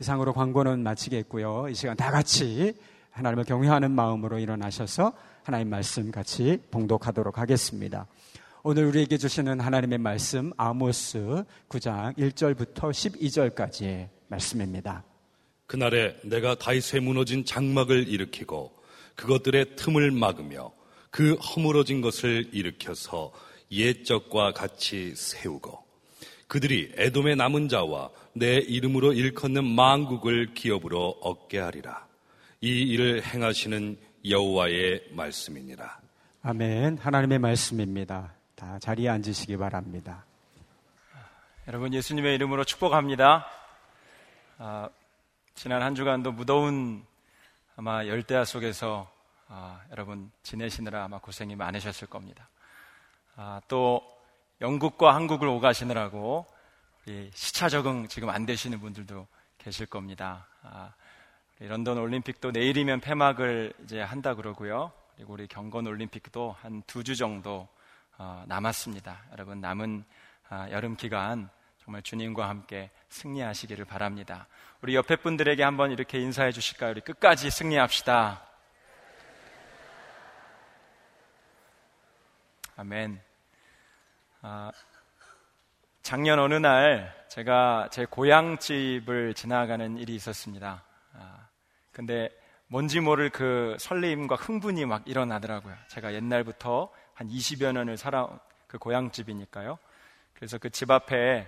이상으로 광고는 마치겠고요. 이 시간 다 같이 하나님을 경외하는 마음으로 일어나셔서 하나님 말씀 같이 봉독하도록 하겠습니다. 오늘 우리에게 주시는 하나님의 말씀 아모스 9장 1절부터 12절까지의 말씀입니다. 그날에 내가 다윗의 무너진 장막을 일으키고 그것들의 틈을 막으며 그 허물어진 것을 일으켜서 옛적과 같이 세우고 그들이 에돔의 남은 자와 내 이름으로 일컫는 만국을 기업으로 얻게 하리라. 이 일을 행하시는 여호와의 말씀이니라. 아멘. 하나님의 말씀입니다. 다 자리에 앉으시기 바랍니다. 여러분, 예수님의 이름으로 축복합니다. 지난 한 주간도 무더운 아마 열대야 속에서 여러분 지내시느라 아마 고생이 많으셨을 겁니다. 또 영국과 한국을 오가시느라고 우리 시차 적응 지금 안 되시는 분들도 계실 겁니다. 우리 런던 올림픽도 내일이면 폐막을 이제 한다 그러고요. 그리고 우리 경건 올림픽도 한 2주 정도 남았습니다. 여러분 남은 여름 기간 정말 주님과 함께 승리하시기를 바랍니다. 우리 옆에 분들에게 한번 이렇게 인사해 주실까요? 우리 끝까지 승리합시다. 아멘. 작년 어느 날 제가 제 고향집을 지나가는 일이 있었습니다. 근데 뭔지 모를 그 설레임과 흥분이 막 일어나더라고요. 제가 옛날부터 한 20여 년을 살아온 그 고향집이니까요. 그래서 그 집 앞에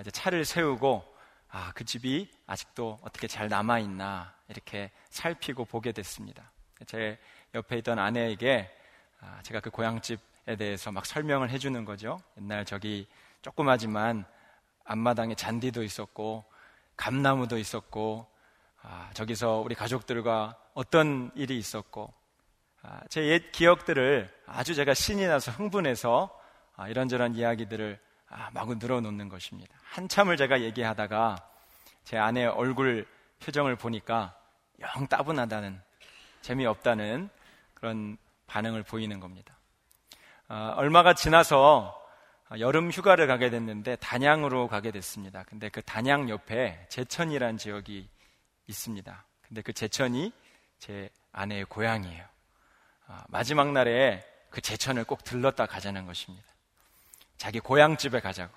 이제 차를 세우고 그 집이 아직도 어떻게 잘 남아있나 이렇게 살피고 보게 됐습니다. 제 옆에 있던 아내에게 제가 그 고향집 에 대해서 막 설명을 해주는 거죠. 옛날 저기 조그마지만 앞마당에 잔디도 있었고 감나무도 있었고 저기서 우리 가족들과 어떤 일이 있었고 제 옛 기억들을 아주 제가 신이 나서 흥분해서 이런저런 이야기들을 마구 늘어놓는 것입니다. 한참을 제가 얘기하다가 제 아내의 얼굴 표정을 보니까 영 따분하다는, 재미없다는 그런 반응을 보이는 겁니다. 얼마가 지나서 여름 휴가를 가게 됐는데 단양으로 가게 됐습니다. 근데 그 단양 옆에 제천이라는 지역이 있습니다. 근데 그 제천이 제 아내의 고향이에요. 마지막 날에 그 제천을 꼭 들렀다 가자는 것입니다. 자기 고향집에 가자고.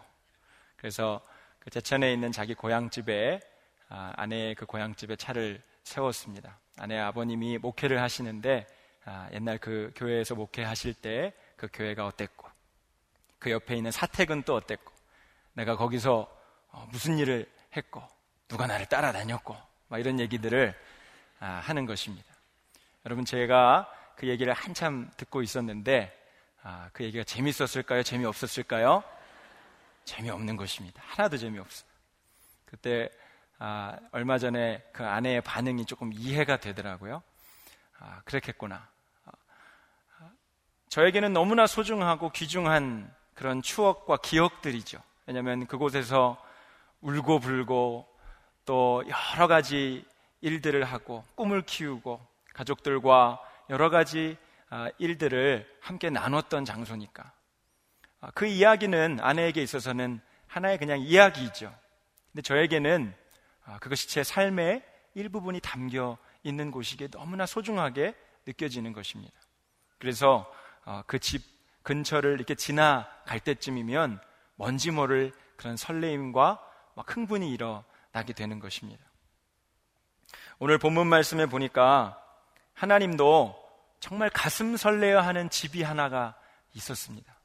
그래서 그 제천에 있는 자기 고향집에 아내의 그 고향집에 차를 세웠습니다. 아내의 아버님이 목회를 하시는데 옛날 그 교회에서 목회하실 때 그 교회가 어땠고 그 옆에 있는 사택은 또 어땠고 내가 거기서 무슨 일을 했고 누가 나를 따라다녔고 막 이런 얘기들을 하는 것입니다. 여러분, 제가 그 얘기를 한참 듣고 있었는데 그 얘기가 재미있었을까요? 재미없었을까요? 재미없는 것입니다. 하나도 재미없어요. 그때 얼마 전에 그 아내의 반응이 조금 이해가 되더라고요. 그랬겠구나. 저에게는 너무나 소중하고 귀중한 그런 추억과 기억들이죠. 왜냐하면 그곳에서 울고 불고 또 여러 가지 일들을 하고 꿈을 키우고 가족들과 여러 가지 일들을 함께 나눴던 장소니까 그 이야기는 아내에게 있어서는 하나의 그냥 이야기이죠. 근데 저에게는 그것이 제 삶의 일부분이 담겨 있는 곳이기에 너무나 소중하게 느껴지는 것입니다. 그래서 그 집 근처를 이렇게 지나갈 때쯤이면 뭔지 모를 그런 설레임과 막 흥분이 일어나게 되는 것입니다. 오늘 본문 말씀에 보니까 하나님도 정말 가슴 설레어하는 집이 하나가 있었습니다.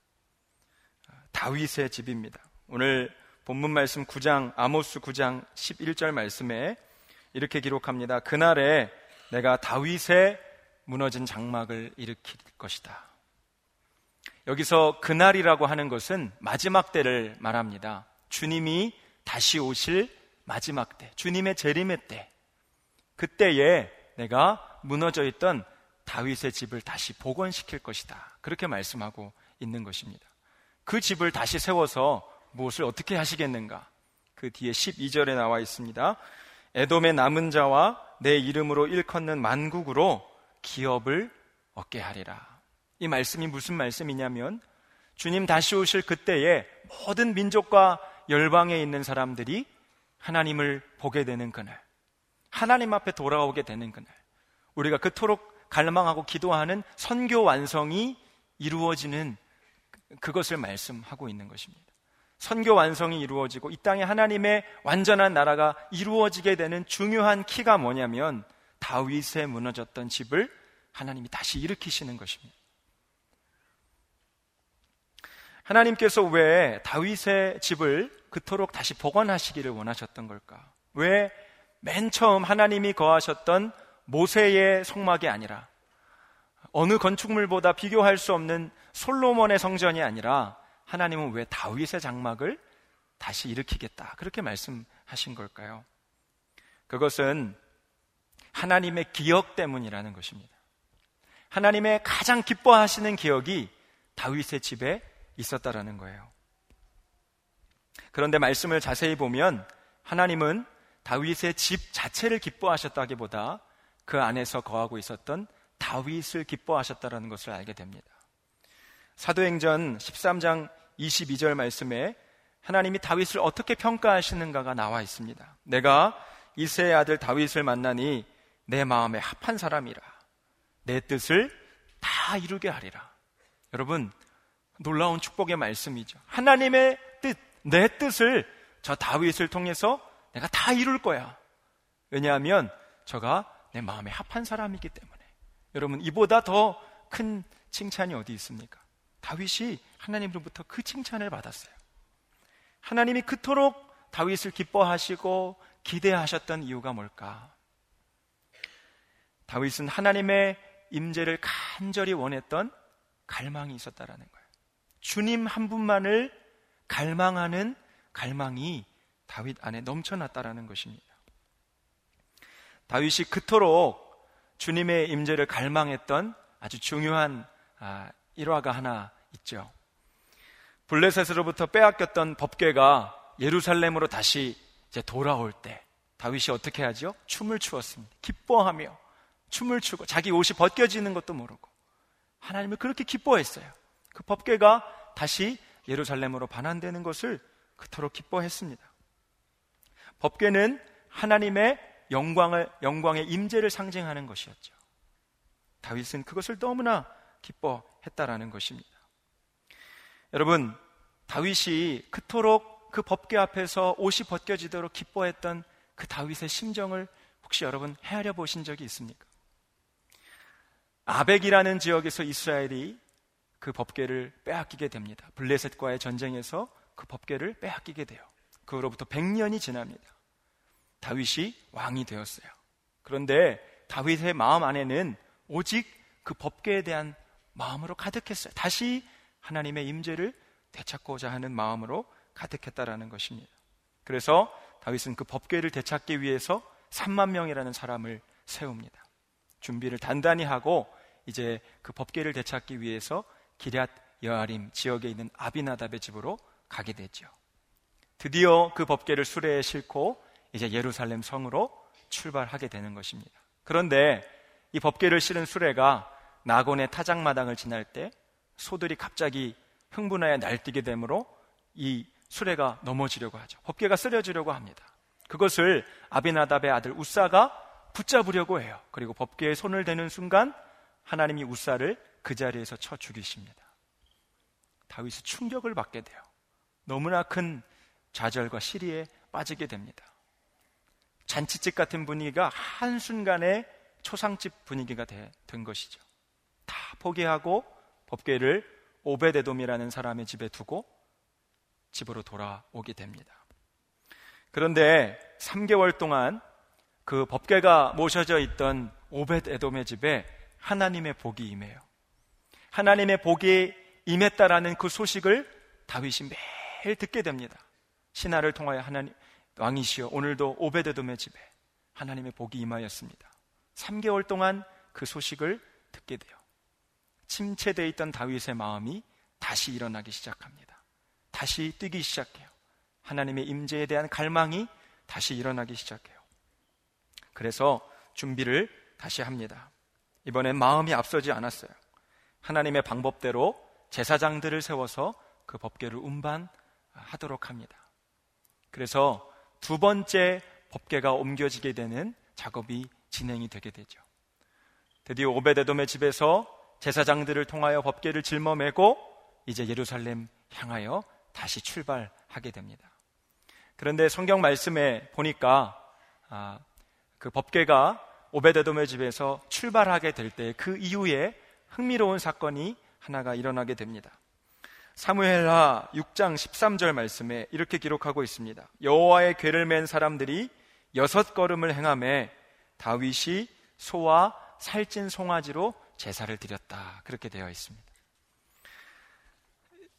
다윗의 집입니다. 오늘 본문 말씀 9장 아모스 9장 11절 말씀에 이렇게 기록합니다. 그날에 내가 다윗의 무너진 장막을 일으킬 것이다. 여기서 그날이라고 하는 것은 마지막 때를 말합니다. 주님이 다시 오실 마지막 때, 주님의 재림의 때, 그때에 내가 무너져 있던 다윗의 집을 다시 복원시킬 것이다. 그렇게 말씀하고 있는 것입니다. 그 집을 다시 세워서 무엇을 어떻게 하시겠는가? 그 뒤에 12절에 나와 있습니다. 에돔의 남은 자와 내 이름으로 일컫는 만국으로 기업을 얻게 하리라. 이 말씀이 무슨 말씀이냐면 주님 다시 오실 그때에 모든 민족과 열방에 있는 사람들이 하나님을 보게 되는 그날, 하나님 앞에 돌아오게 되는 그날, 우리가 그토록 갈망하고 기도하는 선교 완성이 이루어지는 그것을 말씀하고 있는 것입니다. 선교 완성이 이루어지고 이 땅에 하나님의 완전한 나라가 이루어지게 되는 중요한 키가 뭐냐면 다윗의 무너졌던 집을 하나님이 다시 일으키시는 것입니다. 하나님께서 왜 다윗의 집을 그토록 다시 복원하시기를 원하셨던 걸까? 왜 맨 처음 하나님이 거하셨던 모세의 성막이 아니라 어느 건축물보다 비교할 수 없는 솔로몬의 성전이 아니라 하나님은 왜 다윗의 장막을 다시 일으키겠다 그렇게 말씀하신 걸까요? 그것은 하나님의 기억 때문이라는 것입니다. 하나님의 가장 기뻐하시는 기억이 다윗의 집에 있었다라는 거예요. 그런데 말씀을 자세히 보면 하나님은 다윗의 집 자체를 기뻐하셨다기보다 그 안에서 거하고 있었던 다윗을 기뻐하셨다라는 것을 알게 됩니다. 사도행전 13장 22절 말씀에 하나님이 다윗을 어떻게 평가하시는가가 나와 있습니다. 내가 이새의 아들 다윗을 만나니 내 마음에 합한 사람이라 내 뜻을 다 이루게 하리라. 여러분, 놀라운 축복의 말씀이죠. 하나님의 뜻, 내 뜻을 저 다윗을 통해서 내가 다 이룰 거야. 왜냐하면 저가 내 마음에 합한 사람이기 때문에. 여러분, 이보다 더 큰 칭찬이 어디 있습니까? 다윗이 하나님으로부터 그 칭찬을 받았어요. 하나님이 그토록 다윗을 기뻐하시고 기대하셨던 이유가 뭘까? 다윗은 하나님의 임재를 간절히 원했던 갈망이 있었다라는 거예요. 주님 한 분만을 갈망하는 갈망이 다윗 안에 넘쳐났다라는 것입니다. 다윗이 그토록 주님의 임재를 갈망했던 아주 중요한 일화가 하나 있죠. 블레셋으로부터 빼앗겼던 법궤가 예루살렘으로 다시 이제 돌아올 때 다윗이 어떻게 하죠? 춤을 추었습니다. 기뻐하며 춤을 추고 자기 옷이 벗겨지는 것도 모르고 하나님을 그렇게 기뻐했어요. 그 법궤가 다시 예루살렘으로 반환되는 것을 그토록 기뻐했습니다. 법궤는 하나님의 영광의 임재를 상징하는 것이었죠. 다윗은 그것을 너무나 기뻐했다라는 것입니다. 여러분, 다윗이 그토록 그 법궤 앞에서 옷이 벗겨지도록 기뻐했던 그 다윗의 심정을 혹시 여러분 헤아려 보신 적이 있습니까? 아벡이라는 지역에서 이스라엘이 그 법궤를 빼앗기게 됩니다. 블레셋과의 전쟁에서 그 법궤를 빼앗기게 돼요. 그로부터 100년이 지납니다. 다윗이 왕이 되었어요. 그런데 다윗의 마음 안에는 오직 그 법궤에 대한 마음으로 가득했어요. 다시 하나님의 임재를 되찾고자 하는 마음으로 가득했다라는 것입니다. 그래서 다윗은 그 법궤를 되찾기 위해서 3만 명이라는 사람을 세웁니다. 준비를 단단히 하고 이제 그 법궤를 되찾기 위해서 기럇 여아림 지역에 있는 아비나답의 집으로 가게 되죠. 드디어 그 법궤를 수레에 싣고 이제 예루살렘 성으로 출발하게 되는 것입니다. 그런데 이 법궤를 실은 수레가 나곤의 타작마당을 지날 때 소들이 갑자기 흥분하여 날뛰게 되므로 이 수레가 넘어지려고 하죠. 법궤가 쓰러지려고 합니다. 그것을 아비나답의 아들 우사가 붙잡으려고 해요. 그리고 법궤에 손을 대는 순간 하나님이 우사를 그 자리에서 쳐 죽이십니다. 다윗이 충격을 받게 돼요. 너무나 큰 좌절과 시리에 빠지게 됩니다. 잔치집 같은 분위기가 한순간에 초상집 분위기가 된 것이죠. 다 포기하고 법궤를 오베데돔이라는 사람의 집에 두고 집으로 돌아오게 됩니다. 그런데 3개월 동안 그 법궤가 모셔져 있던 오벳에돔의 집에 하나님의 복이 임해요. 하나님의 복이 임했다라는 그 소식을 다윗이 매일 듣게 됩니다. 신하를 통하여 하나님 왕이시여 오늘도 오베데돔의 집에 하나님의 복이 임하였습니다. 3개월 동안 그 소식을 듣게 돼요. 침체되어 있던 다윗의 마음이 다시 일어나기 시작합니다. 다시 뛰기 시작해요. 하나님의 임재에 대한 갈망이 다시 일어나기 시작해요. 그래서 준비를 다시 합니다. 이번엔 마음이 앞서지 않았어요. 하나님의 방법대로 제사장들을 세워서 그 법궤를 운반하도록 합니다. 그래서 두 번째 법궤가 옮겨지게 되는 작업이 진행이 되게 되죠. 드디어 오베데돔의 집에서 제사장들을 통하여 법궤를 짊어매고 이제 예루살렘 향하여 다시 출발하게 됩니다. 그런데 성경 말씀에 보니까 그 법궤가 오베데돔의 집에서 출발하게 될 때 그 이후에 흥미로운 사건이 하나가 일어나게 됩니다. 사무엘하 6장 13절 말씀에 이렇게 기록하고 있습니다. 여호와의 궤를 맨 사람들이 6걸음을 행하며 다윗이 소와 살찐 송아지로 제사를 드렸다. 그렇게 되어 있습니다.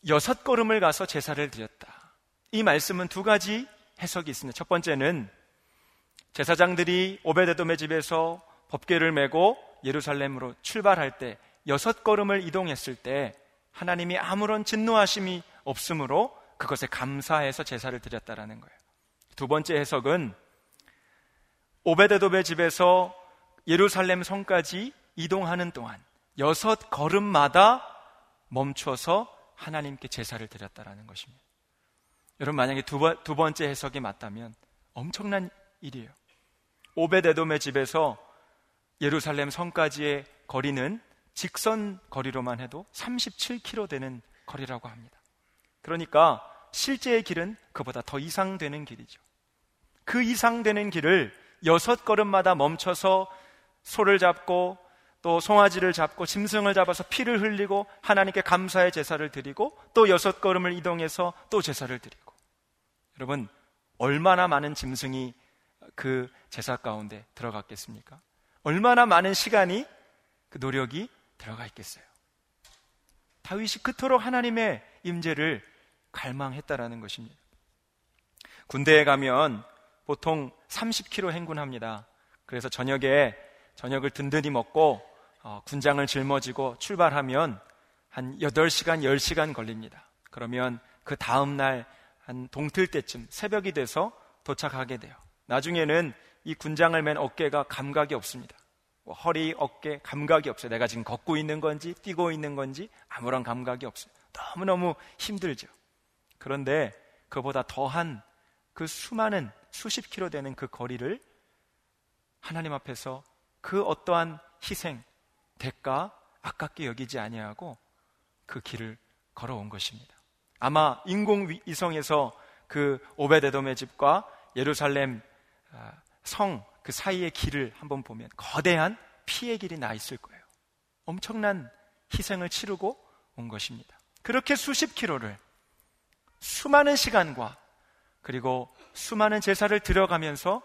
6걸음을 가서 제사를 드렸다. 이 말씀은 두 가지 해석이 있습니다. 첫 번째는 제사장들이 오베데돔의 집에서 법궤를 메고 예루살렘으로 출발할 때 6걸음을 이동했을 때 하나님이 아무런 진노하심이 없으므로 그것에 감사해서 제사를 드렸다라는 거예요. 두 번째 해석은 오베데돔의 집에서 예루살렘 성까지 이동하는 동안 6걸음마다 멈춰서 하나님께 제사를 드렸다라는 것입니다. 여러분 만약에 두 번째 해석이 맞다면 엄청난 일이에요. 오베데돔의 집에서 예루살렘 성까지의 거리는 직선 거리로만 해도 37km 되는 거리라고 합니다. 그러니까 실제의 길은 그보다 더 이상 되는 길이죠. 그 이상 되는 길을 6걸음마다 멈춰서 소를 잡고 또 송아지를 잡고 짐승을 잡아서 피를 흘리고 하나님께 감사의 제사를 드리고 또 6걸음을 이동해서 또 제사를 드리고, 여러분 얼마나 많은 짐승이 그 제사 가운데 들어갔겠습니까? 얼마나 많은 시간이 그 노력이 들어가 있겠어요. 다윗이 그토록 하나님의 임재를 갈망했다라는 것입니다. 군대에 가면 보통 30km 행군합니다. 그래서 저녁을 든든히 먹고 군장을 짊어지고 출발하면 한 8시간, 10시간 걸립니다. 그러면 그 다음날 한 동틀 때쯤 새벽이 돼서 도착하게 돼요. 나중에는 이 군장을 맨 어깨가 감각이 없습니다. 허리, 어깨 감각이 없어요. 내가 지금 걷고 있는 건지 뛰고 있는 건지 아무런 감각이 없어요. 너무너무 힘들죠. 그런데 그보다 더한 그 수많은 수십 킬로 되는 그 거리를 하나님 앞에서 그 어떠한 희생, 대가 아깝게 여기지 아니하고 그 길을 걸어온 것입니다. 아마 인공위성에서 그 오베데돔의 집과 예루살렘 성 그 사이의 길을 한번 보면 거대한 피의 길이 나 있을 거예요. 엄청난 희생을 치르고 온 것입니다. 그렇게 수십 킬로를 수많은 시간과 그리고 수많은 제사를 드려가면서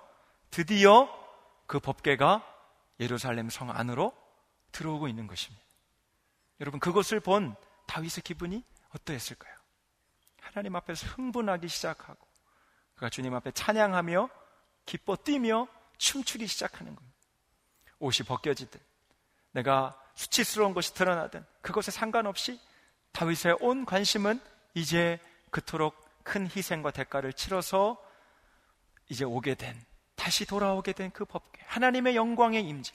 드디어 그 법궤가 예루살렘 성 안으로 들어오고 있는 것입니다. 여러분 그것을 본 다윗의 기분이 어떠했을까요? 하나님 앞에서 흥분하기 시작하고 그가 주님 앞에 찬양하며 기뻐 뛰며 춤추기 시작하는 겁니다. 옷이 벗겨지든 내가 수치스러운 것이 드러나든 그것에 상관없이 다윗의 온 관심은 이제 그토록 큰 희생과 대가를 치러서 이제 오게 된, 다시 돌아오게 된 그 법궤, 하나님의 영광의 임재,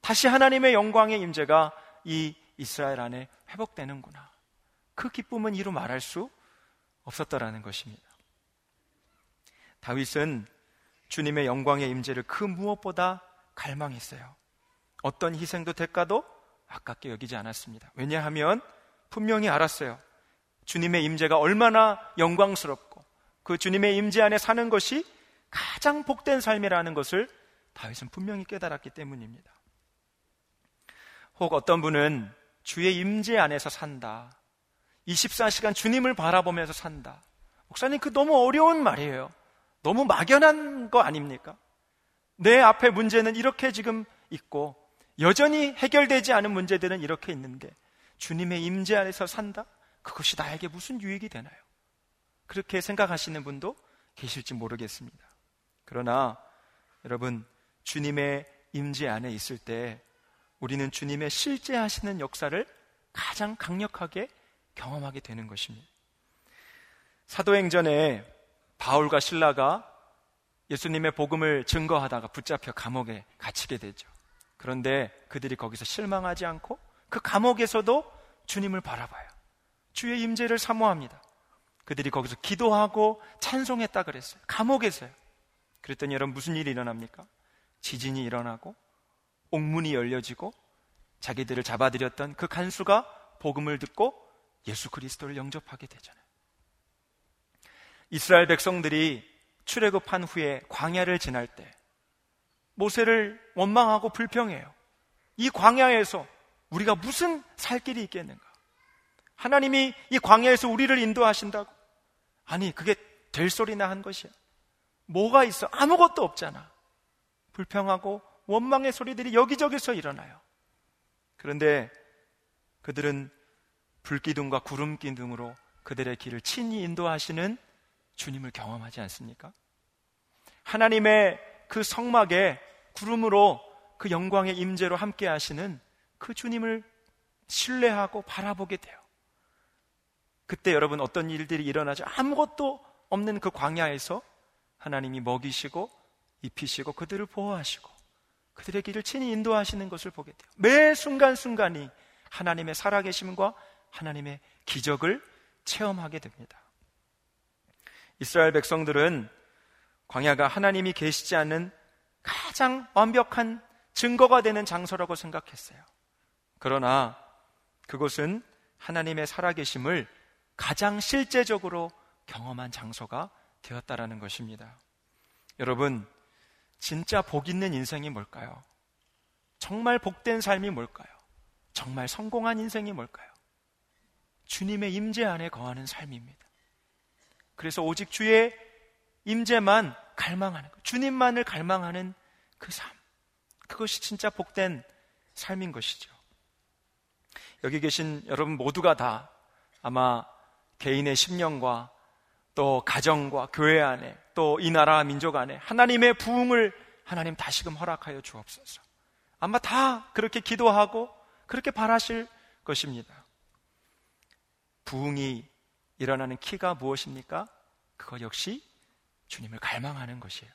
다시 하나님의 영광의 임재가 이 이스라엘 안에 회복되는구나. 그 기쁨은 이루 말할 수 없었더라는 것입니다. 다윗은 주님의 영광의 임재를 그 무엇보다 갈망했어요. 어떤 희생도 대가도 아깝게 여기지 않았습니다. 왜냐하면 분명히 알았어요. 주님의 임재가 얼마나 영광스럽고 그 주님의 임재 안에 사는 것이 가장 복된 삶이라는 것을 다윗은 분명히 깨달았기 때문입니다. 혹 어떤 분은 주의 임재 안에서 산다, 24시간 주님을 바라보면서 산다. 목사님 그 너무 어려운 말이에요. 너무 막연한 거 아닙니까? 내 앞에 문제는 이렇게 지금 있고 여전히 해결되지 않은 문제들은 이렇게 있는데 주님의 임재 안에서 산다? 그것이 나에게 무슨 유익이 되나요? 그렇게 생각하시는 분도 계실지 모르겠습니다. 그러나 여러분 주님의 임재 안에 있을 때 우리는 주님의 실제 하시는 역사를 가장 강력하게 경험하게 되는 것입니다. 사도행전에 바울과 실라가 예수님의 복음을 증거하다가 붙잡혀 감옥에 갇히게 되죠. 그런데 그들이 거기서 실망하지 않고 그 감옥에서도 주님을 바라봐요. 주의 임재를 사모합니다. 그들이 거기서 기도하고 찬송했다 그랬어요. 감옥에서요. 그랬더니 여러분 무슨 일이 일어납니까? 지진이 일어나고 옥문이 열려지고 자기들을 잡아들였던 그 간수가 복음을 듣고 예수 그리스도를 영접하게 되잖아요. 이스라엘 백성들이 출애굽한 후에 광야를 지날 때 모세를 원망하고 불평해요. 이 광야에서 우리가 무슨 살 길이 있겠는가? 하나님이 이 광야에서 우리를 인도하신다고? 아니, 그게 될 소리나 한 것이야. 뭐가 있어? 아무것도 없잖아. 불평하고 원망의 소리들이 여기저기서 일어나요. 그런데 그들은 불기둥과 구름기둥으로 그들의 길을 친히 인도하시는 주님을 경험하지 않습니까? 하나님의 그 성막에 구름으로 그 영광의 임재로 함께 하시는 그 주님을 신뢰하고 바라보게 돼요. 그때 여러분 어떤 일들이 일어나죠? 아무것도 없는 그 광야에서 하나님이 먹이시고 입히시고 그들을 보호하시고 그들의 길을 친히 인도하시는 것을 보게 돼요. 매 순간순간이 하나님의 살아계심과 하나님의 기적을 체험하게 됩니다. 이스라엘 백성들은 광야가 하나님이 계시지 않는 가장 완벽한 증거가 되는 장소라고 생각했어요. 그러나 그곳은 하나님의 살아계심을 가장 실제적으로 경험한 장소가 되었다라는 것입니다. 여러분, 진짜 복 있는 인생이 뭘까요? 정말 복된 삶이 뭘까요? 정말 성공한 인생이 뭘까요? 주님의 임재 안에 거하는 삶입니다. 그래서 오직 주의 임재만 갈망하는 것, 주님만을 갈망하는 그 삶, 그것이 진짜 복된 삶인 것이죠. 여기 계신 여러분 모두가 다 아마 개인의 심령과 또 가정과 교회 안에 또 이 나라 민족 안에 하나님의 부흥을 하나님 다시금 허락하여 주옵소서. 아마 다 그렇게 기도하고 그렇게 바라실 것입니다. 부흥이 일어나는 키가 무엇입니까? 그거 역시 주님을 갈망하는 것이에요.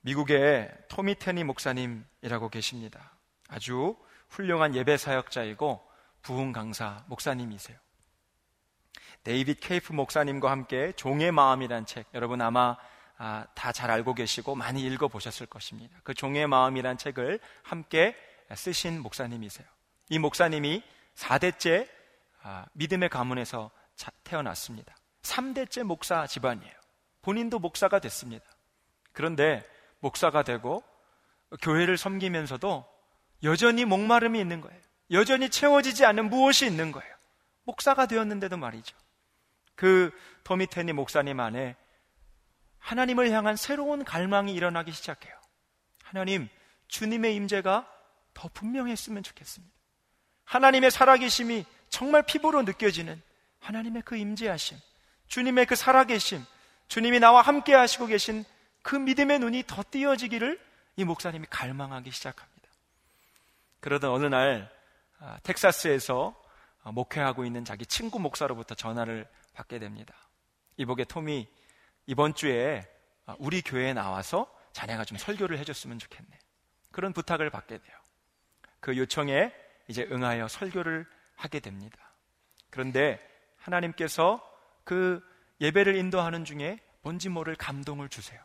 미국의 토미 테니 목사님이라고 계십니다. 아주 훌륭한 예배 사역자이고 부흥 강사 목사님이세요. 데이빗 케이프 목사님과 함께 종의 마음이란 책, 여러분 아마 다 잘 알고 계시고 많이 읽어보셨을 것입니다. 그 종의 마음이란 책을 함께 쓰신 목사님이세요. 이 목사님이 4대째 믿음의 가문에서 태어났습니다. 3대째 목사 집안이에요. 본인도 목사가 됐습니다. 그런데 목사가 되고 교회를 섬기면서도 여전히 목마름이 있는 거예요. 여전히 채워지지 않은 무엇이 있는 거예요. 목사가 되었는데도 말이죠. 그 토미 테니 목사님 안에 하나님을 향한 새로운 갈망이 일어나기 시작해요. 하나님, 주님의 임재가 더 분명했으면 좋겠습니다. 하나님의 살아계심이 정말 피부로 느껴지는 하나님의 그 임재하심, 주님의 그 살아계심, 주님이 나와 함께 하시고 계신 그 믿음의 눈이 더 띄어지기를 이 목사님이 갈망하기 시작합니다. 그러던 어느 날 텍사스에서 목회하고 있는 자기 친구 목사로부터 전화를 받게 됩니다. 이복의 톰이 이번 주에 우리 교회에 나와서 자네가 좀 설교를 해줬으면 좋겠네. 그런 부탁을 받게 돼요. 그 요청에 이제 응하여 설교를 하게 됩니다. 그런데 하나님께서 그 예배를 인도하는 중에 뭔지 모를 감동을 주세요.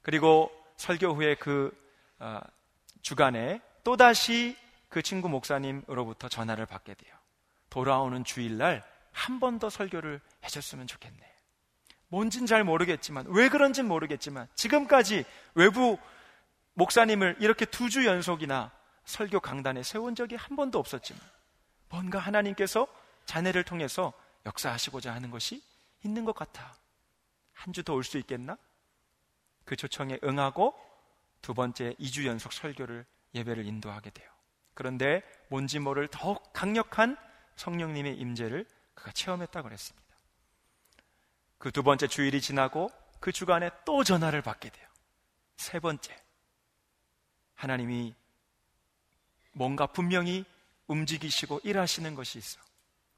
그리고 설교 후에 그 주간에 또다시 그 친구 목사님으로부터 전화를 받게 돼요. 돌아오는 주일날 한 번 더 설교를 해줬으면 좋겠네. 뭔진 잘 모르겠지만, 왜 그런진 모르겠지만 지금까지 외부 목사님을 이렇게 2주 연속이나 설교 강단에 세운 적이 한 번도 없었지만 뭔가 하나님께서 자네를 통해서 역사하시고자 하는 것이 있는 것 같아. 한 주 더 올 수 있겠나? 그 초청에 응하고 두 번째 2주 연속 설교를 예배를 인도하게 돼요. 그런데 뭔지 모를 더욱 강력한 성령님의 임재를 그가 체험했다고 그랬습니다. 그 두 번째 주일이 지나고 그 주간에 또 전화를 받게 돼요. 세 번째, 하나님이 뭔가 분명히 움직이시고 일하시는 것이 있어.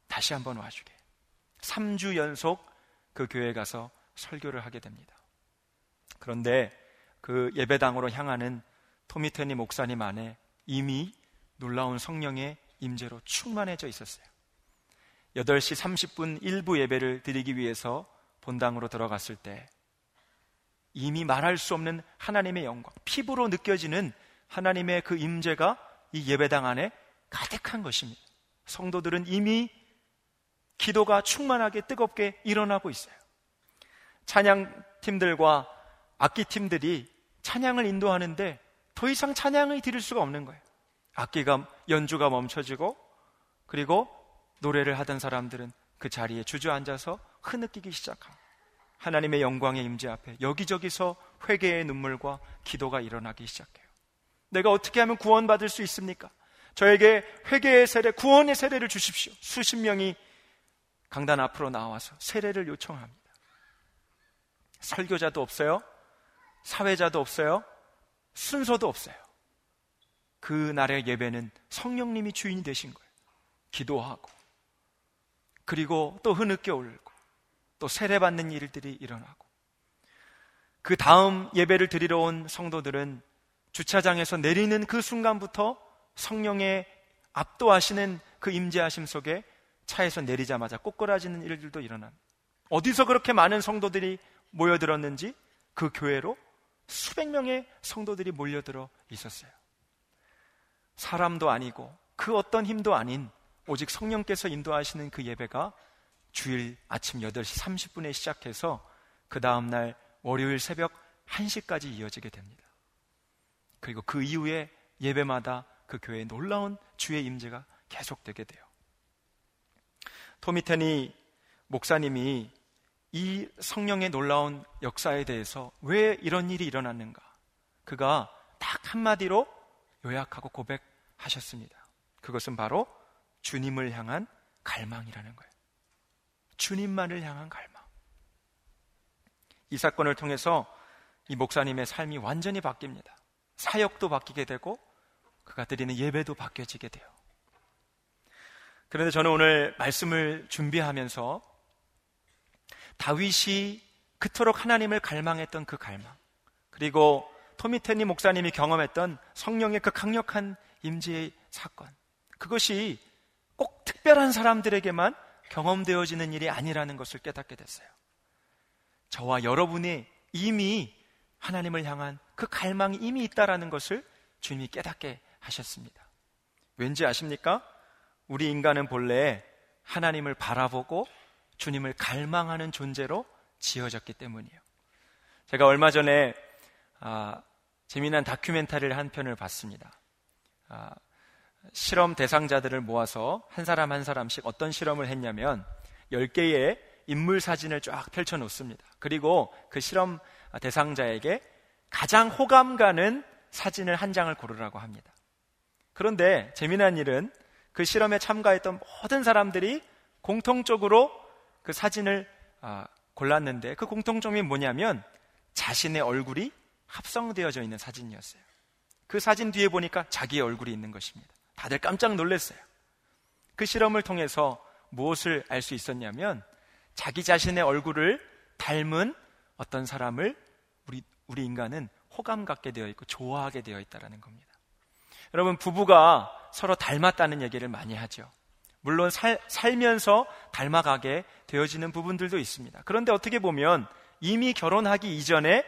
다시 한번 와주게. 3주 연속 그 교회에 가서 설교를 하게 됩니다. 그런데 그 예배당으로 향하는 토미 테니 목사님 안에 이미 놀라운 성령의 임재로 충만해져 있었어요. 8시 30분 일부 예배를 드리기 위해서 본당으로 들어갔을 때 이미 말할 수 없는 하나님의 영광, 피부로 느껴지는 하나님의 그 임재가 이 예배당 안에 가득한 것입니다. 성도들은 이미 기도가 충만하게 뜨겁게 일어나고 있어요. 찬양팀들과 악기팀들이 찬양을 인도하는데 더 이상 찬양을 드릴 수가 없는 거예요. 악기가 연주가 멈춰지고, 그리고 노래를 하던 사람들은 그 자리에 주저앉아서 흐느끼기 시작합니다. 하나님의 영광의 임재 앞에 여기저기서 회개의 눈물과 기도가 일어나기 시작해요. 내가 어떻게 하면 구원받을 수 있습니까? 저에게 회개의 세례, 구원의 세례를 주십시오. 수십 명이 강단 앞으로 나와서 세례를 요청합니다. 설교자도 없어요. 사회자도 없어요. 순서도 없어요. 그날의 예배는 성령님이 주인이 되신 거예요. 기도하고, 그리고 또 흐느껴 울고, 또 세례받는 일들이 일어나고, 그 다음 예배를 드리러 온 성도들은 주차장에서 내리는 그 순간부터 성령의 압도하시는 그 임재하심 속에 차에서 내리자마자 꼬꾸라지는 일들도 일어납니다. 어디서 그렇게 많은 성도들이 모여들었는지 그 교회로 수백 명의 성도들이 몰려들어 있었어요. 사람도 아니고 그 어떤 힘도 아닌 오직 성령께서 인도하시는 그 예배가 주일 아침 8시 30분에 시작해서 그 다음날 월요일 새벽 1시까지 이어지게 됩니다. 그리고 그 이후에 예배마다 그 교회에 놀라운 주의 임재가 계속되게 돼요. 토미 테니 목사님이 이 성령의 놀라운 역사에 대해서 왜 이런 일이 일어났는가, 그가 딱 한마디로 요약하고 고백하셨습니다. 그것은 바로 주님을 향한 갈망이라는 거예요. 주님만을 향한 갈망. 이 사건을 통해서 이 목사님의 삶이 완전히 바뀝니다. 사역도 바뀌게 되고 그가 드리는 예배도 바뀌어지게 돼요. 그런데 저는 오늘 말씀을 준비하면서 다윗이 그토록 하나님을 갈망했던 그 갈망, 그리고 토미 테니 목사님이 경험했던 성령의 그 강력한 임재의 사건, 그것이 꼭 특별한 사람들에게만 경험되어지는 일이 아니라는 것을 깨닫게 됐어요. 저와 여러분이 이미 하나님을 향한 그 갈망이 이미 있다라는 것을 주님이 깨닫게 하셨습니다. 왠지 아십니까? 우리 인간은 본래 하나님을 바라보고 주님을 갈망하는 존재로 지어졌기 때문이에요. 제가 얼마 전에 재미난 다큐멘터리를 한 편을 봤습니다. 실험 대상자들을 모아서 한 사람 한 사람씩 어떤 실험을 했냐면 10개의 인물 사진을 쫙 펼쳐놓습니다. 그리고 그 실험 대상자에게 가장 호감 가는 사진을 한 장을 고르라고 합니다. 그런데 재미난 일은 그 실험에 참가했던 모든 사람들이 공통적으로 그 사진을 골랐는데 그 공통점이 뭐냐면 자신의 얼굴이 합성되어져 있는 사진이었어요. 그 사진 뒤에 보니까 자기의 얼굴이 있는 것입니다. 다들 깜짝 놀랐어요. 그 실험을 통해서 무엇을 알 수 있었냐면 자기 자신의 얼굴을 닮은 어떤 사람을 우리 인간은 호감 갖게 되어 있고 좋아하게 되어 있다는 겁니다. 여러분, 부부가 서로 닮았다는 얘기를 많이 하죠. 물론 살면서 닮아가게 되어지는 부분들도 있습니다. 그런데 어떻게 보면 이미 결혼하기 이전에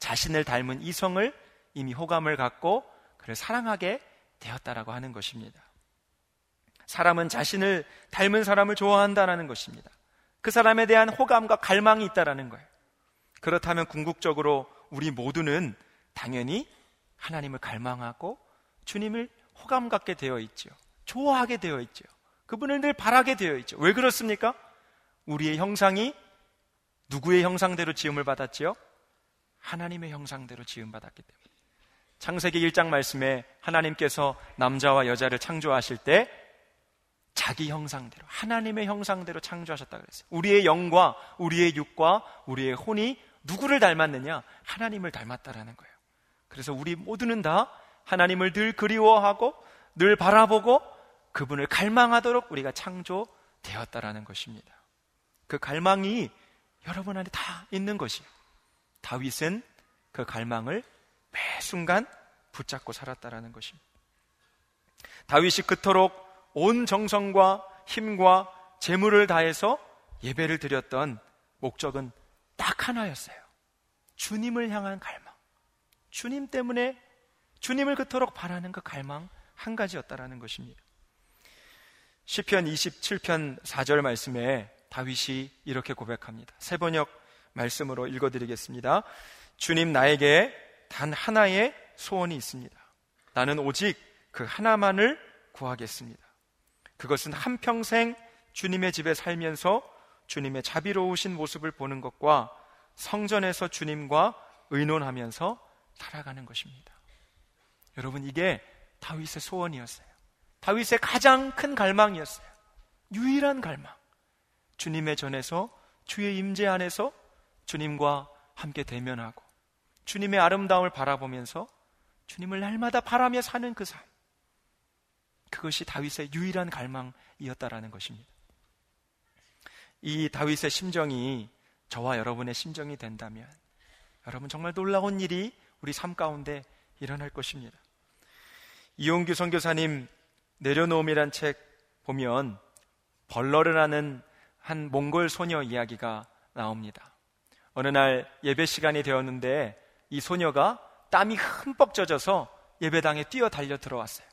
자신을 닮은 이성을 이미 호감을 갖고 그를 사랑하게 되었다라고 하는 것입니다. 사람은 자신을 닮은 사람을 좋아한다라는 것입니다. 그 사람에 대한 호감과 갈망이 있다라는 거예요. 그렇다면 궁극적으로 우리 모두는 당연히 하나님을 갈망하고 주님을 호감 갖게 되어 있죠. 좋아하게 되어 있죠. 그분을 늘 바라게 되어 있죠. 왜 그렇습니까? 우리의 형상이 누구의 형상대로 지음을 받았지요? 하나님의 형상대로 지음받았기 때문에. 창세기 1장 말씀에 하나님께서 남자와 여자를 창조하실 때 자기 형상대로, 하나님의 형상대로 창조하셨다 그랬어요. 우리의 영과 우리의 육과 우리의 혼이 누구를 닮았느냐? 하나님을 닮았다라는 거예요. 그래서 우리 모두는 다 하나님을 늘 그리워하고 늘 바라보고 그분을 갈망하도록 우리가 창조되었다라는 것입니다. 그 갈망이 여러분 안에 다 있는 것이에요. 다윗은 그 갈망을 매 순간 붙잡고 살았다라는 것입니다. 다윗이 그토록 온 정성과 힘과 재물을 다해서 예배를 드렸던 목적은 딱 하나였어요. 주님을 향한 갈망, 주님 때문에 주님을 그토록 바라는 그 갈망 한 가지였다라는 것입니다. 시편 27편 4절 말씀에 다윗이 이렇게 고백합니다. 새번역 말씀으로 읽어드리겠습니다. 주님, 나에게 단 하나의 소원이 있습니다. 나는 오직 그 하나만을 구하겠습니다. 그것은 한평생 주님의 집에 살면서 주님의 자비로우신 모습을 보는 것과 성전에서 주님과 의논하면서 살아가는 것입니다. 여러분, 이게 다윗의 소원이었어요. 다윗의 가장 큰 갈망이었어요. 유일한 갈망. 주님의 전에서, 주의 임재 안에서 주님과 함께 대면하고 주님의 아름다움을 바라보면서 주님을 날마다 바라며 사는 그 삶. 그것이 다윗의 유일한 갈망이었다라는 것입니다. 이 다윗의 심정이 저와 여러분의 심정이 된다면 여러분, 정말 놀라운 일이 우리 삶 가운데 일어날 것입니다. 이용규 선교사님 내려놓음이란 책 보면 벌러르라는 한 몽골 소녀 이야기가 나옵니다. 어느 날 예배 시간이 되었는데 이 소녀가 땀이 흠뻑 젖어서 예배당에 뛰어달려 들어왔어요.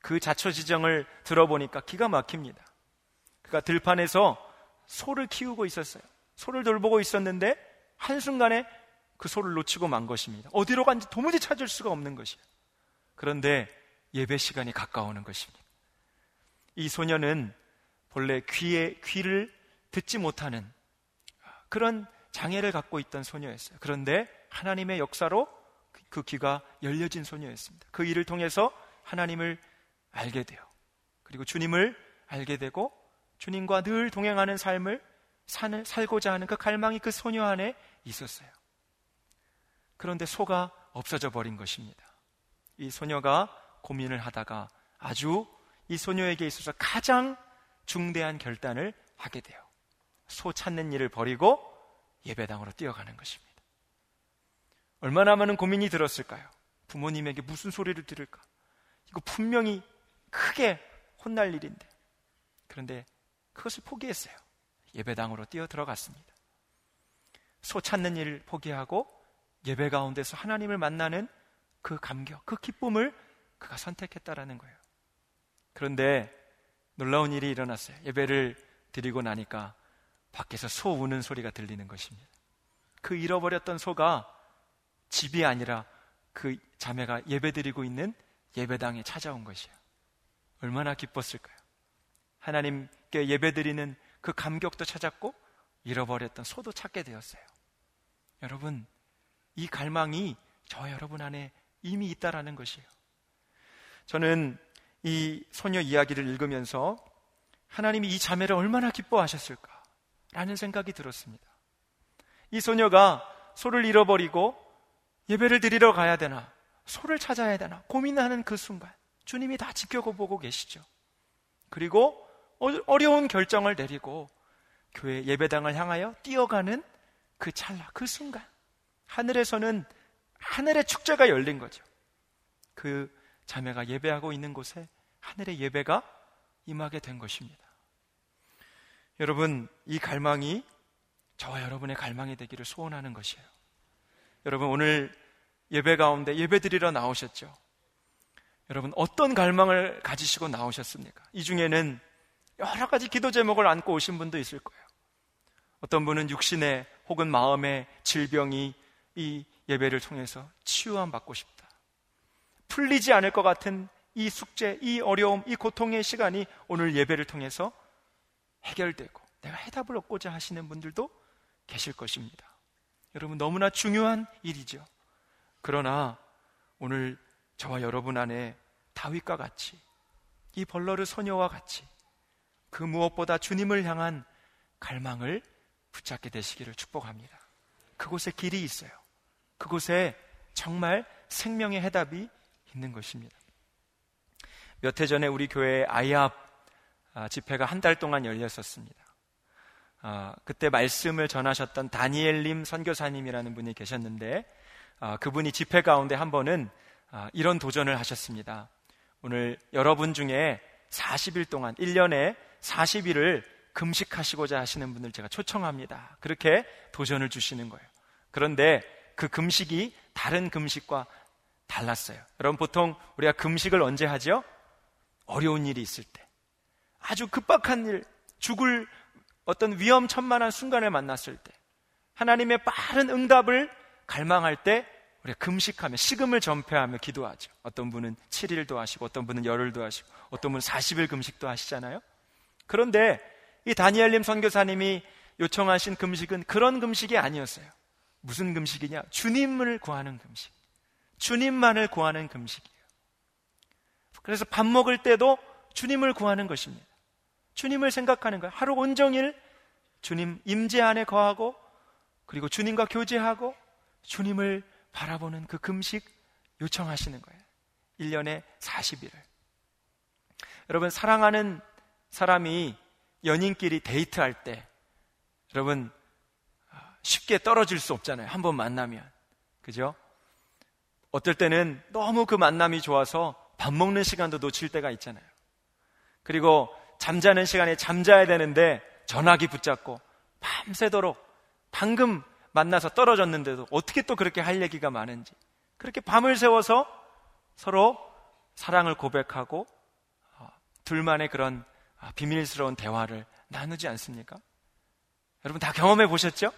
그 자초지정을 들어보니까 기가 막힙니다. 그가 들판에서 소를 키우고 있었어요. 소를 돌보고 있었는데 한순간에 그 소를 놓치고 만 것입니다. 어디로 간지 도무지 찾을 수가 없는 것이에요. 그런데 예배 시간이 가까워오는 것입니다. 이 소녀는 본래 귀를 듣지 못하는 그런 장애를 갖고 있던 소녀였어요. 그런데 하나님의 역사로 그 귀가 열려진 소녀였습니다. 그 일을 통해서 하나님을 알게 돼요. 그리고 주님을 알게 되고 주님과 늘 동행하는 삶을 살고자 하는 그 갈망이 그 소녀 안에 있었어요. 그런데 소가 없어져 버린 것입니다. 이 소녀가 고민을 하다가 아주 이 소녀에게 있어서 가장 중대한 결단을 하게 돼요. 소 찾는 일을 버리고 예배당으로 뛰어가는 것입니다. 얼마나 많은 고민이 들었을까요? 부모님에게 무슨 소리를 들을까? 이거 분명히 크게 혼날 일인데. 그런데 그것을 포기했어요. 예배당으로 뛰어들어갔습니다. 소 찾는 일을 포기하고 예배 가운데서 하나님을 만나는 그 감격, 그 기쁨을 그가 선택했다라는 거예요. 그런데 놀라운 일이 일어났어요. 예배를 드리고 나니까 밖에서 소 우는 소리가 들리는 것입니다. 그 잃어버렸던 소가 집이 아니라 그 자매가 예배드리고 있는 예배당에 찾아온 것이에요. 얼마나 기뻤을까요? 하나님께 예배드리는 그 감격도 찾았고 잃어버렸던 소도 찾게 되었어요. 여러분, 이 갈망이 저 여러분 안에 이미 있다라는 것이에요. 저는 이 소녀 이야기를 읽으면서 하나님이 이 자매를 얼마나 기뻐하셨을까 라는 생각이 들었습니다. 이 소녀가 소를 잃어버리고 예배를 드리러 가야 되나, 소를 찾아야 되나 고민하는 그 순간 주님이 다 지켜보고 계시죠. 그리고 어려운 결정을 내리고 교회 예배당을 향하여 뛰어가는 그 찰나, 그 순간 하늘에서는 하늘의 축제가 열린 거죠. 그 자매가 예배하고 있는 곳에 하늘의 예배가 임하게 된 것입니다. 여러분, 이 갈망이 저와 여러분의 갈망이 되기를 소원하는 것이에요. 여러분, 오늘 예배 가운데 예배 드리러 나오셨죠? 여러분, 어떤 갈망을 가지시고 나오셨습니까? 이 중에는 여러 가지 기도 제목을 안고 오신 분도 있을 거예요. 어떤 분은 육신의 혹은 마음의 질병이 이 예배를 통해서 치유함 받고 싶다. 풀리지 않을 것 같은 이 숙제, 이 어려움, 이 고통의 시간이 오늘 예배를 통해서 해결되고 내가 해답을 얻고자 하시는 분들도 계실 것입니다. 여러분, 너무나 중요한 일이죠. 그러나 오늘 저와 여러분 안에 다윗과 같이, 이 벌러르 소녀와 같이 그 무엇보다 주님을 향한 갈망을 붙잡게 되시기를 축복합니다. 그곳에 길이 있어요. 그곳에 정말 생명의 해답이 있는 것입니다. 몇 해 전에 우리 교회에 IAP 집회가 한 달 동안 열렸었습니다. 그때 말씀을 전하셨던 다니엘님 선교사님이라는 분이 계셨는데 그분이 집회 가운데 한 번은 이런 도전을 하셨습니다. 오늘 여러분 중에 40일 동안 1년에 40일을 금식하시고자 하시는 분을 제가 초청합니다. 그렇게 도전을 주시는 거예요. 그런데 그 금식이 다른 금식과 달랐어요. 여러분, 보통 우리가 금식을 언제 하죠? 어려운 일이 있을 때, 아주 급박한 일, 죽을 어떤 위험천만한 순간을 만났을 때, 하나님의 빠른 응답을 갈망할 때 우리가 금식하며 식음을 전폐하며 기도하죠. 어떤 분은 7일도 하시고, 어떤 분은 열흘도 하시고, 어떤 분은 40일 금식도 하시잖아요. 그런데 이 다니엘님 선교사님이 요청하신 금식은 그런 금식이 아니었어요. 무슨 금식이냐? 주님을 구하는 금식, 주님만을 구하는 금식이에요. 그래서 밥 먹을 때도 주님을 구하는 것입니다. 주님을 생각하는 거예요. 하루 온종일 주님 임재 안에 거하고, 그리고 주님과 교제하고, 주님을 바라보는 그 금식 요청하시는 거예요. 1년에 40일을. 여러분, 사랑하는 사람이 연인끼리 데이트할 때 여러분 쉽게 떨어질 수 없잖아요. 한번 만나면, 그죠? 어떨 때는 너무 그 만남이 좋아서 밥 먹는 시간도 놓칠 때가 있잖아요. 그리고 잠자는 시간에 잠자야 되는데 전화기 붙잡고 밤새도록, 방금 만나서 떨어졌는데도 어떻게 또 그렇게 할 얘기가 많은지, 그렇게 밤을 새워서 서로 사랑을 고백하고 둘만의 그런 비밀스러운 대화를 나누지 않습니까? 여러분 다 경험해 보셨죠?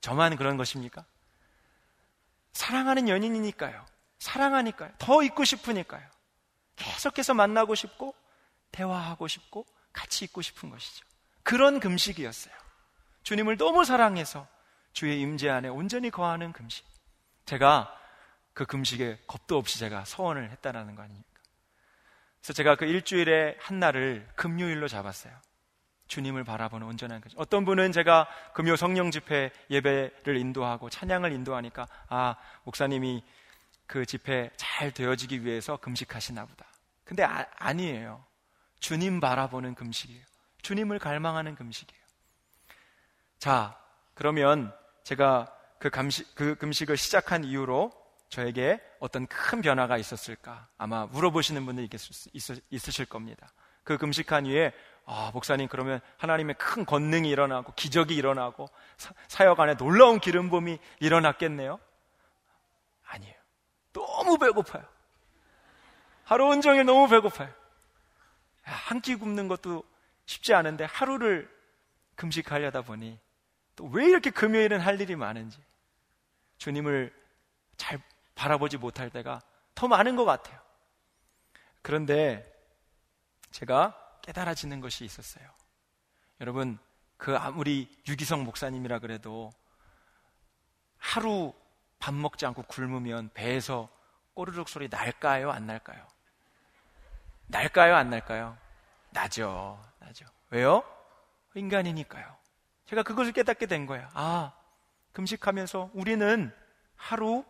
저만 그런 것입니까? 사랑하는 연인이니까요. 사랑하니까요. 더 있고 싶으니까요. 계속해서 만나고 싶고 대화하고 싶고 같이 있고 싶은 것이죠. 그런 금식이었어요. 주님을 너무 사랑해서 주의 임재 안에 온전히 거하는 금식. 제가 그 금식에 겁도 없이 제가 서원을 했다라는 거 아닙니까? 그래서 제가 그 일주일에 한 날을 금요일로 잡았어요. 주님을 바라보는 온전한 금식. 어떤 분은 제가 금요 성령 집회 예배를 인도하고 찬양을 인도하니까, 아, 목사님이 그 집회 잘 되어지기 위해서 금식하시나 보다. 근데 아니에요. 주님 바라보는 금식이에요. 주님을 갈망하는 금식이에요. 자, 그러면 제가 그 금식을 시작한 이후로 저에게 어떤 큰 변화가 있었을까? 아마 물어보시는 분들이 있으실 겁니다. 그 금식한 이후에, 아, 목사님 그러면 하나님의 큰 권능이 일어나고 기적이 일어나고 사역 안에 놀라운 기름붐이 일어났겠네요? 아니에요. 너무 배고파요. 하루 온종일 너무 배고파요. 한 끼 굶는 것도 쉽지 않은데 하루를 금식하려다 보니 또 왜 이렇게 금요일은 할 일이 많은지, 주님을 잘 바라보지 못할 때가 더 많은 것 같아요. 그런데 제가 깨달아지는 것이 있었어요. 여러분, 그 아무리 유기성 목사님이라 그래도 하루 밥 먹지 않고 굶으면 배에서 꼬르륵 소리 날까요? 안 날까요? 날까요? 안 날까요? 나죠. 나죠. 왜요? 인간이니까요. 제가 그것을 깨닫게 된 거예요. 아, 금식하면서 우리는 하루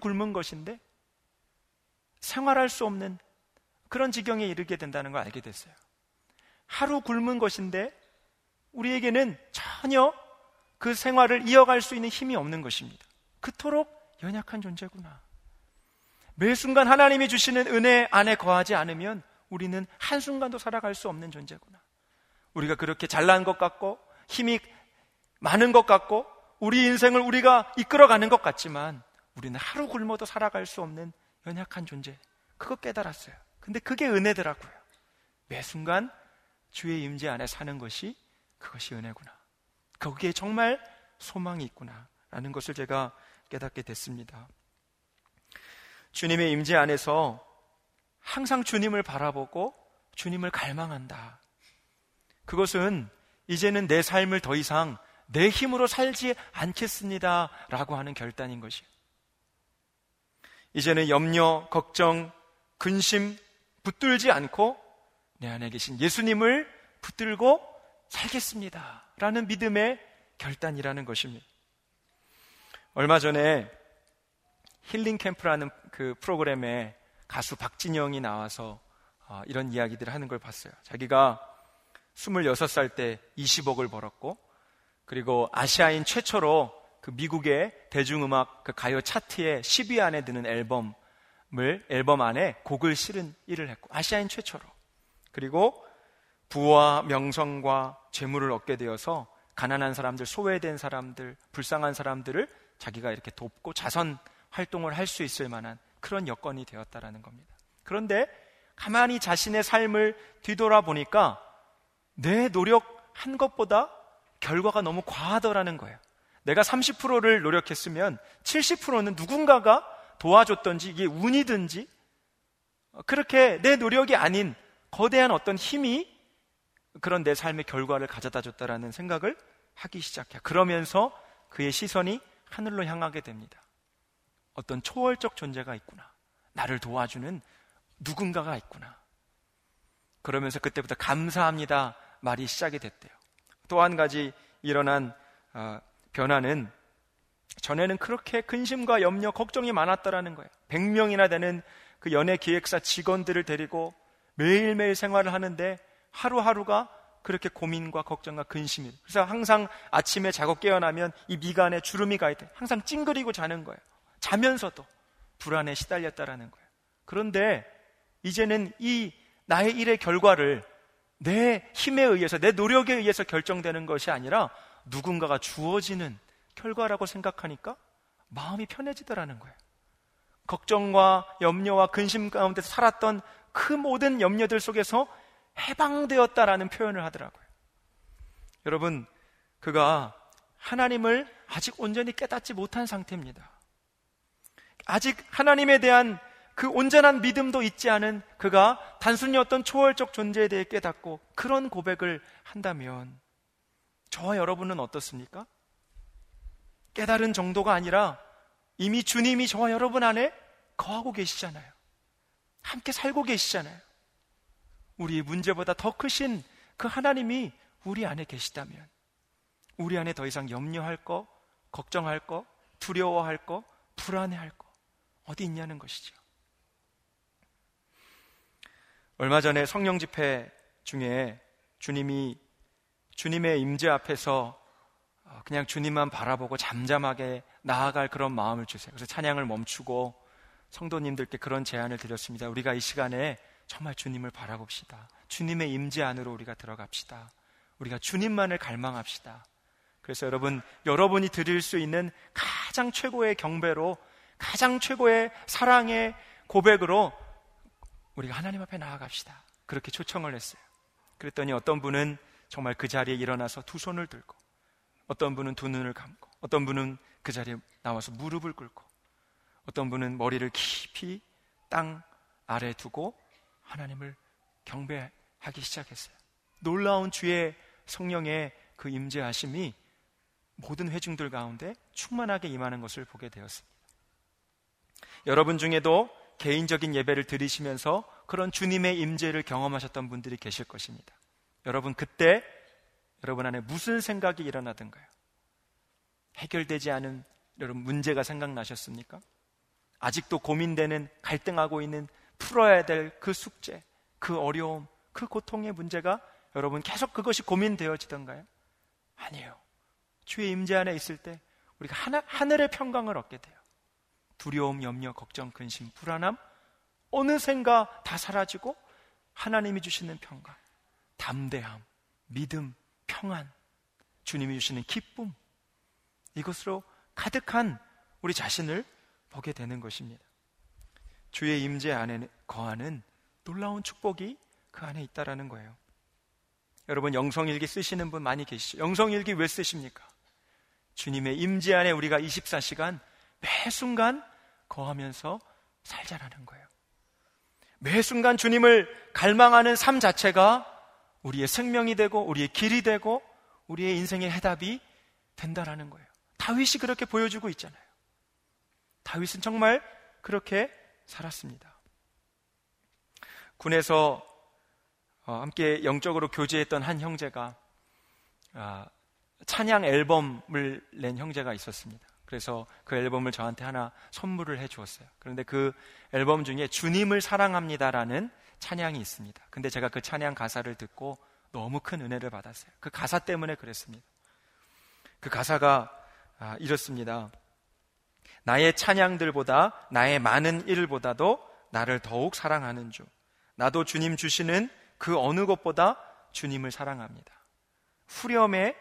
굶은 것인데 생활할 수 없는 그런 지경에 이르게 된다는 걸 알게 됐어요. 하루 굶은 것인데 우리에게는 전혀 그 생활을 이어갈 수 있는 힘이 없는 것입니다. 그토록 연약한 존재구나. 매 순간 하나님이 주시는 은혜 안에 거하지 않으면 우리는 한순간도 살아갈 수 없는 존재구나. 우리가 그렇게 잘난 것 같고 힘이 많은 것 같고 우리 인생을 우리가 이끌어가는 것 같지만 우리는 하루 굶어도 살아갈 수 없는 연약한 존재. 그거 깨달았어요. 근데 그게 은혜더라고요. 매 순간 주의 임재 안에 사는 것이, 그것이 은혜구나. 거기에 정말 소망이 있구나 라는 것을 제가 깨닫게 됐습니다. 주님의 임재 안에서 항상 주님을 바라보고 주님을 갈망한다. 그것은 이제는 내 삶을 더 이상 내 힘으로 살지 않겠습니다 라고 하는 결단인 것이에요. 이제는 염려, 걱정, 근심 붙들지 않고 내 안에 계신 예수님을 붙들고 살겠습니다 라는 믿음의 결단이라는 것입니다. 얼마 전에 힐링 캠프라는 그 프로그램에 가수 박진영이 나와서 이런 이야기들을 하는 걸 봤어요. 자기가 26살 때 20억을 벌었고, 그리고 아시아인 최초로 그 미국의 대중음악 그 가요 차트에 10위 안에 드는 앨범 안에 곡을 실은 일을 했고, 아시아인 최초로. 그리고 부와 명성과 재물을 얻게 되어서 가난한 사람들, 소외된 사람들, 불쌍한 사람들을 자기가 이렇게 돕고 자선 활동을 할 수 있을 만한 그런 여건이 되었다라는 겁니다. 그런데 가만히 자신의 삶을 뒤돌아보니까 내 노력한 것보다 결과가 너무 과하더라는 거예요. 내가 30%를 노력했으면 70%는 누군가가 도와줬던지 이게 운이든지 그렇게 내 노력이 아닌 거대한 어떤 힘이 그런 내 삶의 결과를 가져다 줬다라는 생각을 하기 시작해요. 그러면서 그의 시선이 하늘로 향하게 됩니다. 어떤 초월적 존재가 있구나. 나를 도와주는 누군가가 있구나. 그러면서 그때부터 감사합니다 말이 시작이 됐대요. 또 한 가지 일어난 변화는 전에는 그렇게 근심과 염려, 걱정이 많았다라는 거예요. 100명이나 되는 그 연예기획사 직원들을 데리고 매일매일 생활을 하는데 하루하루가 그렇게 고민과 걱정과 근심이. 그래서 항상 아침에 자고 깨어나면 이 미간에 주름이 가 있대. 항상 찡그리고 자는 거예요. 자면서도 불안에 시달렸다라는 거예요. 그런데 이제는 이 나의 일의 결과를 내 힘에 의해서, 내 노력에 의해서 결정되는 것이 아니라 누군가가 주어지는 결과라고 생각하니까 마음이 편해지더라는 거예요. 걱정과 염려와 근심 가운데서 살았던 그 모든 염려들 속에서 해방되었다라는 표현을 하더라고요. 여러분, 그가 하나님을 아직 온전히 깨닫지 못한 상태입니다. 아직 하나님에 대한 그 온전한 믿음도 있지 않은 그가 단순히 어떤 초월적 존재에 대해 깨닫고 그런 고백을 한다면 저와 여러분은 어떻습니까? 깨달은 정도가 아니라 이미 주님이 저와 여러분 안에 거하고 계시잖아요. 함께 살고 계시잖아요. 우리의 문제보다 더 크신 그 하나님이 우리 안에 계시다면 우리 안에 더 이상 염려할 거, 걱정할 거, 두려워할 거, 불안해할 거 어디 있냐는 것이죠. 얼마 전에 성령 집회 중에 주님의 임재 앞에서 그냥 주님만 바라보고 잠잠하게 나아갈 그런 마음을 주세요. 그래서 찬양을 멈추고 성도님들께 그런 제안을 드렸습니다. 우리가 이 시간에 정말 주님을 바라봅시다. 주님의 임재 안으로 우리가 들어갑시다. 우리가 주님만을 갈망합시다. 그래서 여러분, 여러분이 드릴 수 있는 가장 최고의 경배로, 가장 최고의 사랑의 고백으로 우리가 하나님 앞에 나아갑시다. 그렇게 초청을 했어요. 그랬더니 어떤 분은 정말 그 자리에 일어나서 두 손을 들고, 어떤 분은 두 눈을 감고, 어떤 분은 그 자리에 나와서 무릎을 꿇고, 어떤 분은 머리를 깊이 땅 아래 두고 하나님을 경배하기 시작했어요. 놀라운 주의 성령의 그 임재하심이 모든 회중들 가운데 충만하게 임하는 것을 보게 되었습니다. 여러분 중에도 개인적인 예배를 드리시면서 그런 주님의 임재를 경험하셨던 분들이 계실 것입니다. 여러분, 그때 여러분 안에 무슨 생각이 일어나던가요? 해결되지 않은 여러분 문제가 생각나셨습니까? 아직도 고민되는, 갈등하고 있는, 풀어야 될 그 숙제, 그 어려움, 그 고통의 문제가 여러분 계속 그것이 고민되어지던가요? 아니에요. 주의 임재 안에 있을 때 우리가 하늘의 평강을 얻게 돼요. 두려움, 염려, 걱정, 근심, 불안함 어느샌가 다 사라지고 하나님이 주시는 평강, 담대함, 믿음, 평안, 주님이 주시는 기쁨, 이것으로 가득한 우리 자신을 보게 되는 것입니다. 주의 임재 안에 거하는 놀라운 축복이 그 안에 있다라는 거예요. 여러분, 영성일기 쓰시는 분 많이 계시죠? 영성일기 왜 쓰십니까? 주님의 임재 안에 우리가 24시간 매 순간 거하면서 살자라는 거예요. 매 순간 주님을 갈망하는 삶 자체가 우리의 생명이 되고 우리의 길이 되고 우리의 인생의 해답이 된다라는 거예요. 다윗이 그렇게 보여주고 있잖아요. 다윗은 정말 그렇게 살았습니다. 군에서 함께 영적으로 교제했던 한 형제가 찬양 앨범을 낸 형제가 있었습니다. 그래서 그 앨범을 저한테 하나 선물을 해주었어요. 그런데 그 앨범 중에 주님을 사랑합니다라는 찬양이 있습니다. 근데 제가 그 찬양 가사를 듣고 너무 큰 은혜를 받았어요. 그 가사 때문에 그랬습니다. 그 가사가 이렇습니다. 나의 찬양들보다, 나의 많은 일보다도 나를 더욱 사랑하는 주. 나도 주님 주시는 그 어느 것보다 주님을 사랑합니다. 후렴에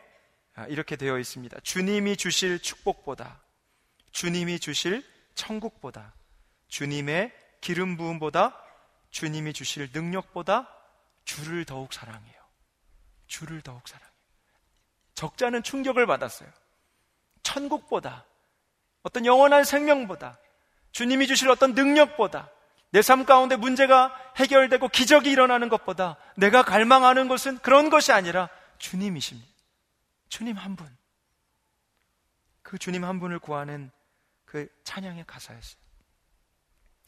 이렇게 되어 있습니다. 주님이 주실 축복보다, 주님이 주실 천국보다, 주님의 기름 부음보다, 주님이 주실 능력보다 주를 더욱 사랑해요. 주를 더욱 사랑해요. 적자는 충격을 받았어요. 천국보다, 어떤 영원한 생명보다, 주님이 주실 어떤 능력보다, 내 삶 가운데 문제가 해결되고 기적이 일어나는 것보다 내가 갈망하는 것은 그런 것이 아니라 주님이십니다. 주님 한 분. 그 주님 한 분을 구하는 그 찬양의 가사였어요.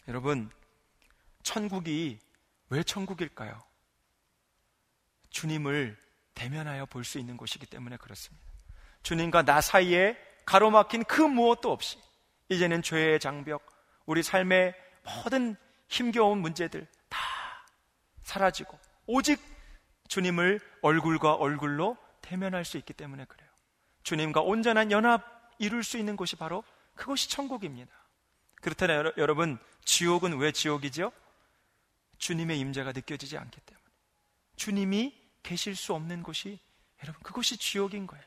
여러분, 천국이 왜 천국일까요? 주님을 대면하여 볼 수 있는 곳이기 때문에 그렇습니다. 주님과 나 사이에 가로막힌 그 무엇도 없이 이제는 죄의 장벽, 우리 삶의 모든 힘겨운 문제들 다 사라지고 오직 주님을 얼굴과 얼굴로 대면할 수 있기 때문에 그래요. 주님과 온전한 연합 이룰 수 있는 곳이 바로 그것이 천국입니다. 그렇다면 여러분, 지옥은 왜 지옥이죠? 주님의 임재가 느껴지지 않기 때문에, 주님이 계실 수 없는 곳이, 여러분 그것이 지옥인 거예요.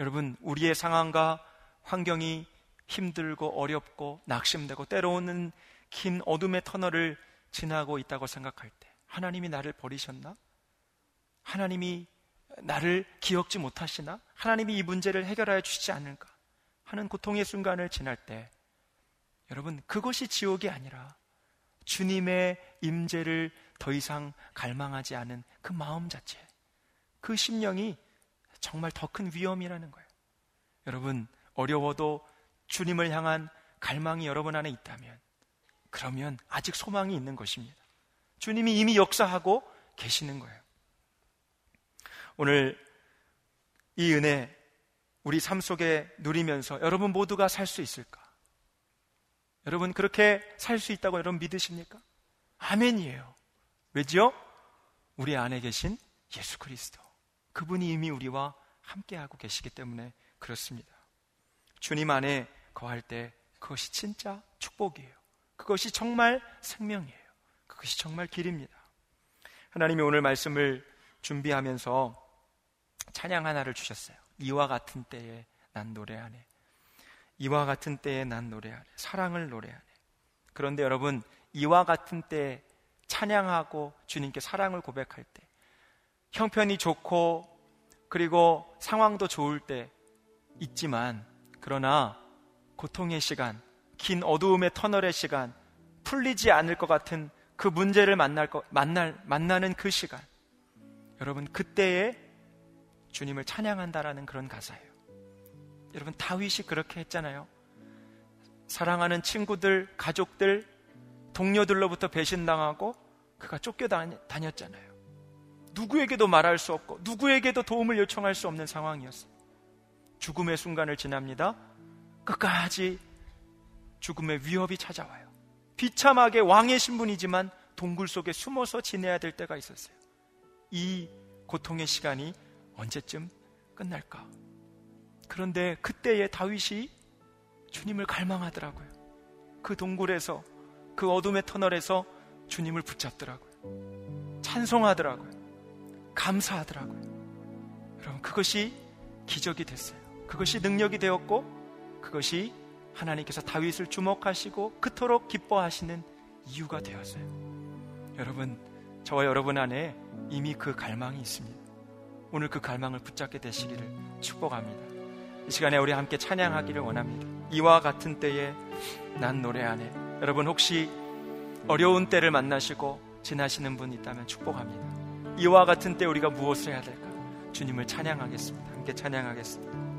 여러분, 우리의 상황과 환경이 힘들고 어렵고 낙심되고 때로는 긴 어둠의 터널을 지나고 있다고 생각할 때, 하나님이 나를 버리셨나? 하나님이 나를 기억지 못하시나? 하나님이 이 문제를 해결하여 주시지 않을까 하는 고통의 순간을 지날 때, 여러분 그것이 지옥이 아니라 주님의 임재를 더 이상 갈망하지 않은 그 마음 자체, 그 심령이 정말 더 큰 위험이라는 거예요. 여러분, 어려워도 주님을 향한 갈망이 여러분 안에 있다면, 그러면 아직 소망이 있는 것입니다. 주님이 이미 역사하고 계시는 거예요. 오늘 이 은혜 우리 삶 속에 누리면서 여러분 모두가 살 수 있을까? 여러분 그렇게 살 수 있다고 여러분 믿으십니까? 아멘이에요. 왜죠? 우리 안에 계신 예수 그리스도, 그분이 이미 우리와 함께하고 계시기 때문에 그렇습니다. 주님 안에 거할 때 그것이 진짜 축복이에요. 그것이 정말 생명이에요. 그것이 정말 길입니다. 하나님이 오늘 말씀을 준비하면서 찬양 하나를 주셨어요. 이와 같은 때에 난 노래하네. 이와 같은 때에 난 노래하네. 사랑을 노래하네. 그런데 여러분, 이와 같은 때에 찬양하고 주님께 사랑을 고백할 때, 형편이 좋고 그리고 상황도 좋을 때 있지만, 그러나 고통의 시간, 긴 어두움의 터널의 시간, 풀리지 않을 것 같은 그 문제를 만나는 그 시간, 여러분 그때에 주님을 찬양한다라는 그런 가사예요. 여러분, 다윗이 그렇게 했잖아요. 사랑하는 친구들, 가족들, 동료들로부터 배신당하고 그가 쫓겨다녔잖아요. 누구에게도 말할 수 없고 누구에게도 도움을 요청할 수 없는 상황이었어요. 죽음의 순간을 지납니다. 끝까지 죽음의 위협이 찾아와요. 비참하게 왕의 신분이지만 동굴 속에 숨어서 지내야 될 때가 있었어요. 이 고통의 시간이 언제쯤 끝날까? 그런데 그때의 다윗이 주님을 갈망하더라고요. 그 동굴에서, 그 어둠의 터널에서 주님을 붙잡더라고요. 찬송하더라고요. 감사하더라고요. 여러분, 그것이 기적이 됐어요. 그것이 능력이 되었고, 그것이 하나님께서 다윗을 주목하시고 그토록 기뻐하시는 이유가 되었어요. 여러분, 저와 여러분 안에 이미 그 갈망이 있습니다. 오늘 그 갈망을 붙잡게 되시기를 축복합니다. 이 시간에 우리 함께 찬양하기를 원합니다. 이와 같은 때에 난 노래하네. 여러분, 혹시 어려운 때를 만나시고 지나시는 분 있다면 축복합니다. 이와 같은 때 우리가 무엇을 해야 될까? 주님을 찬양하겠습니다. 함께 찬양하겠습니다.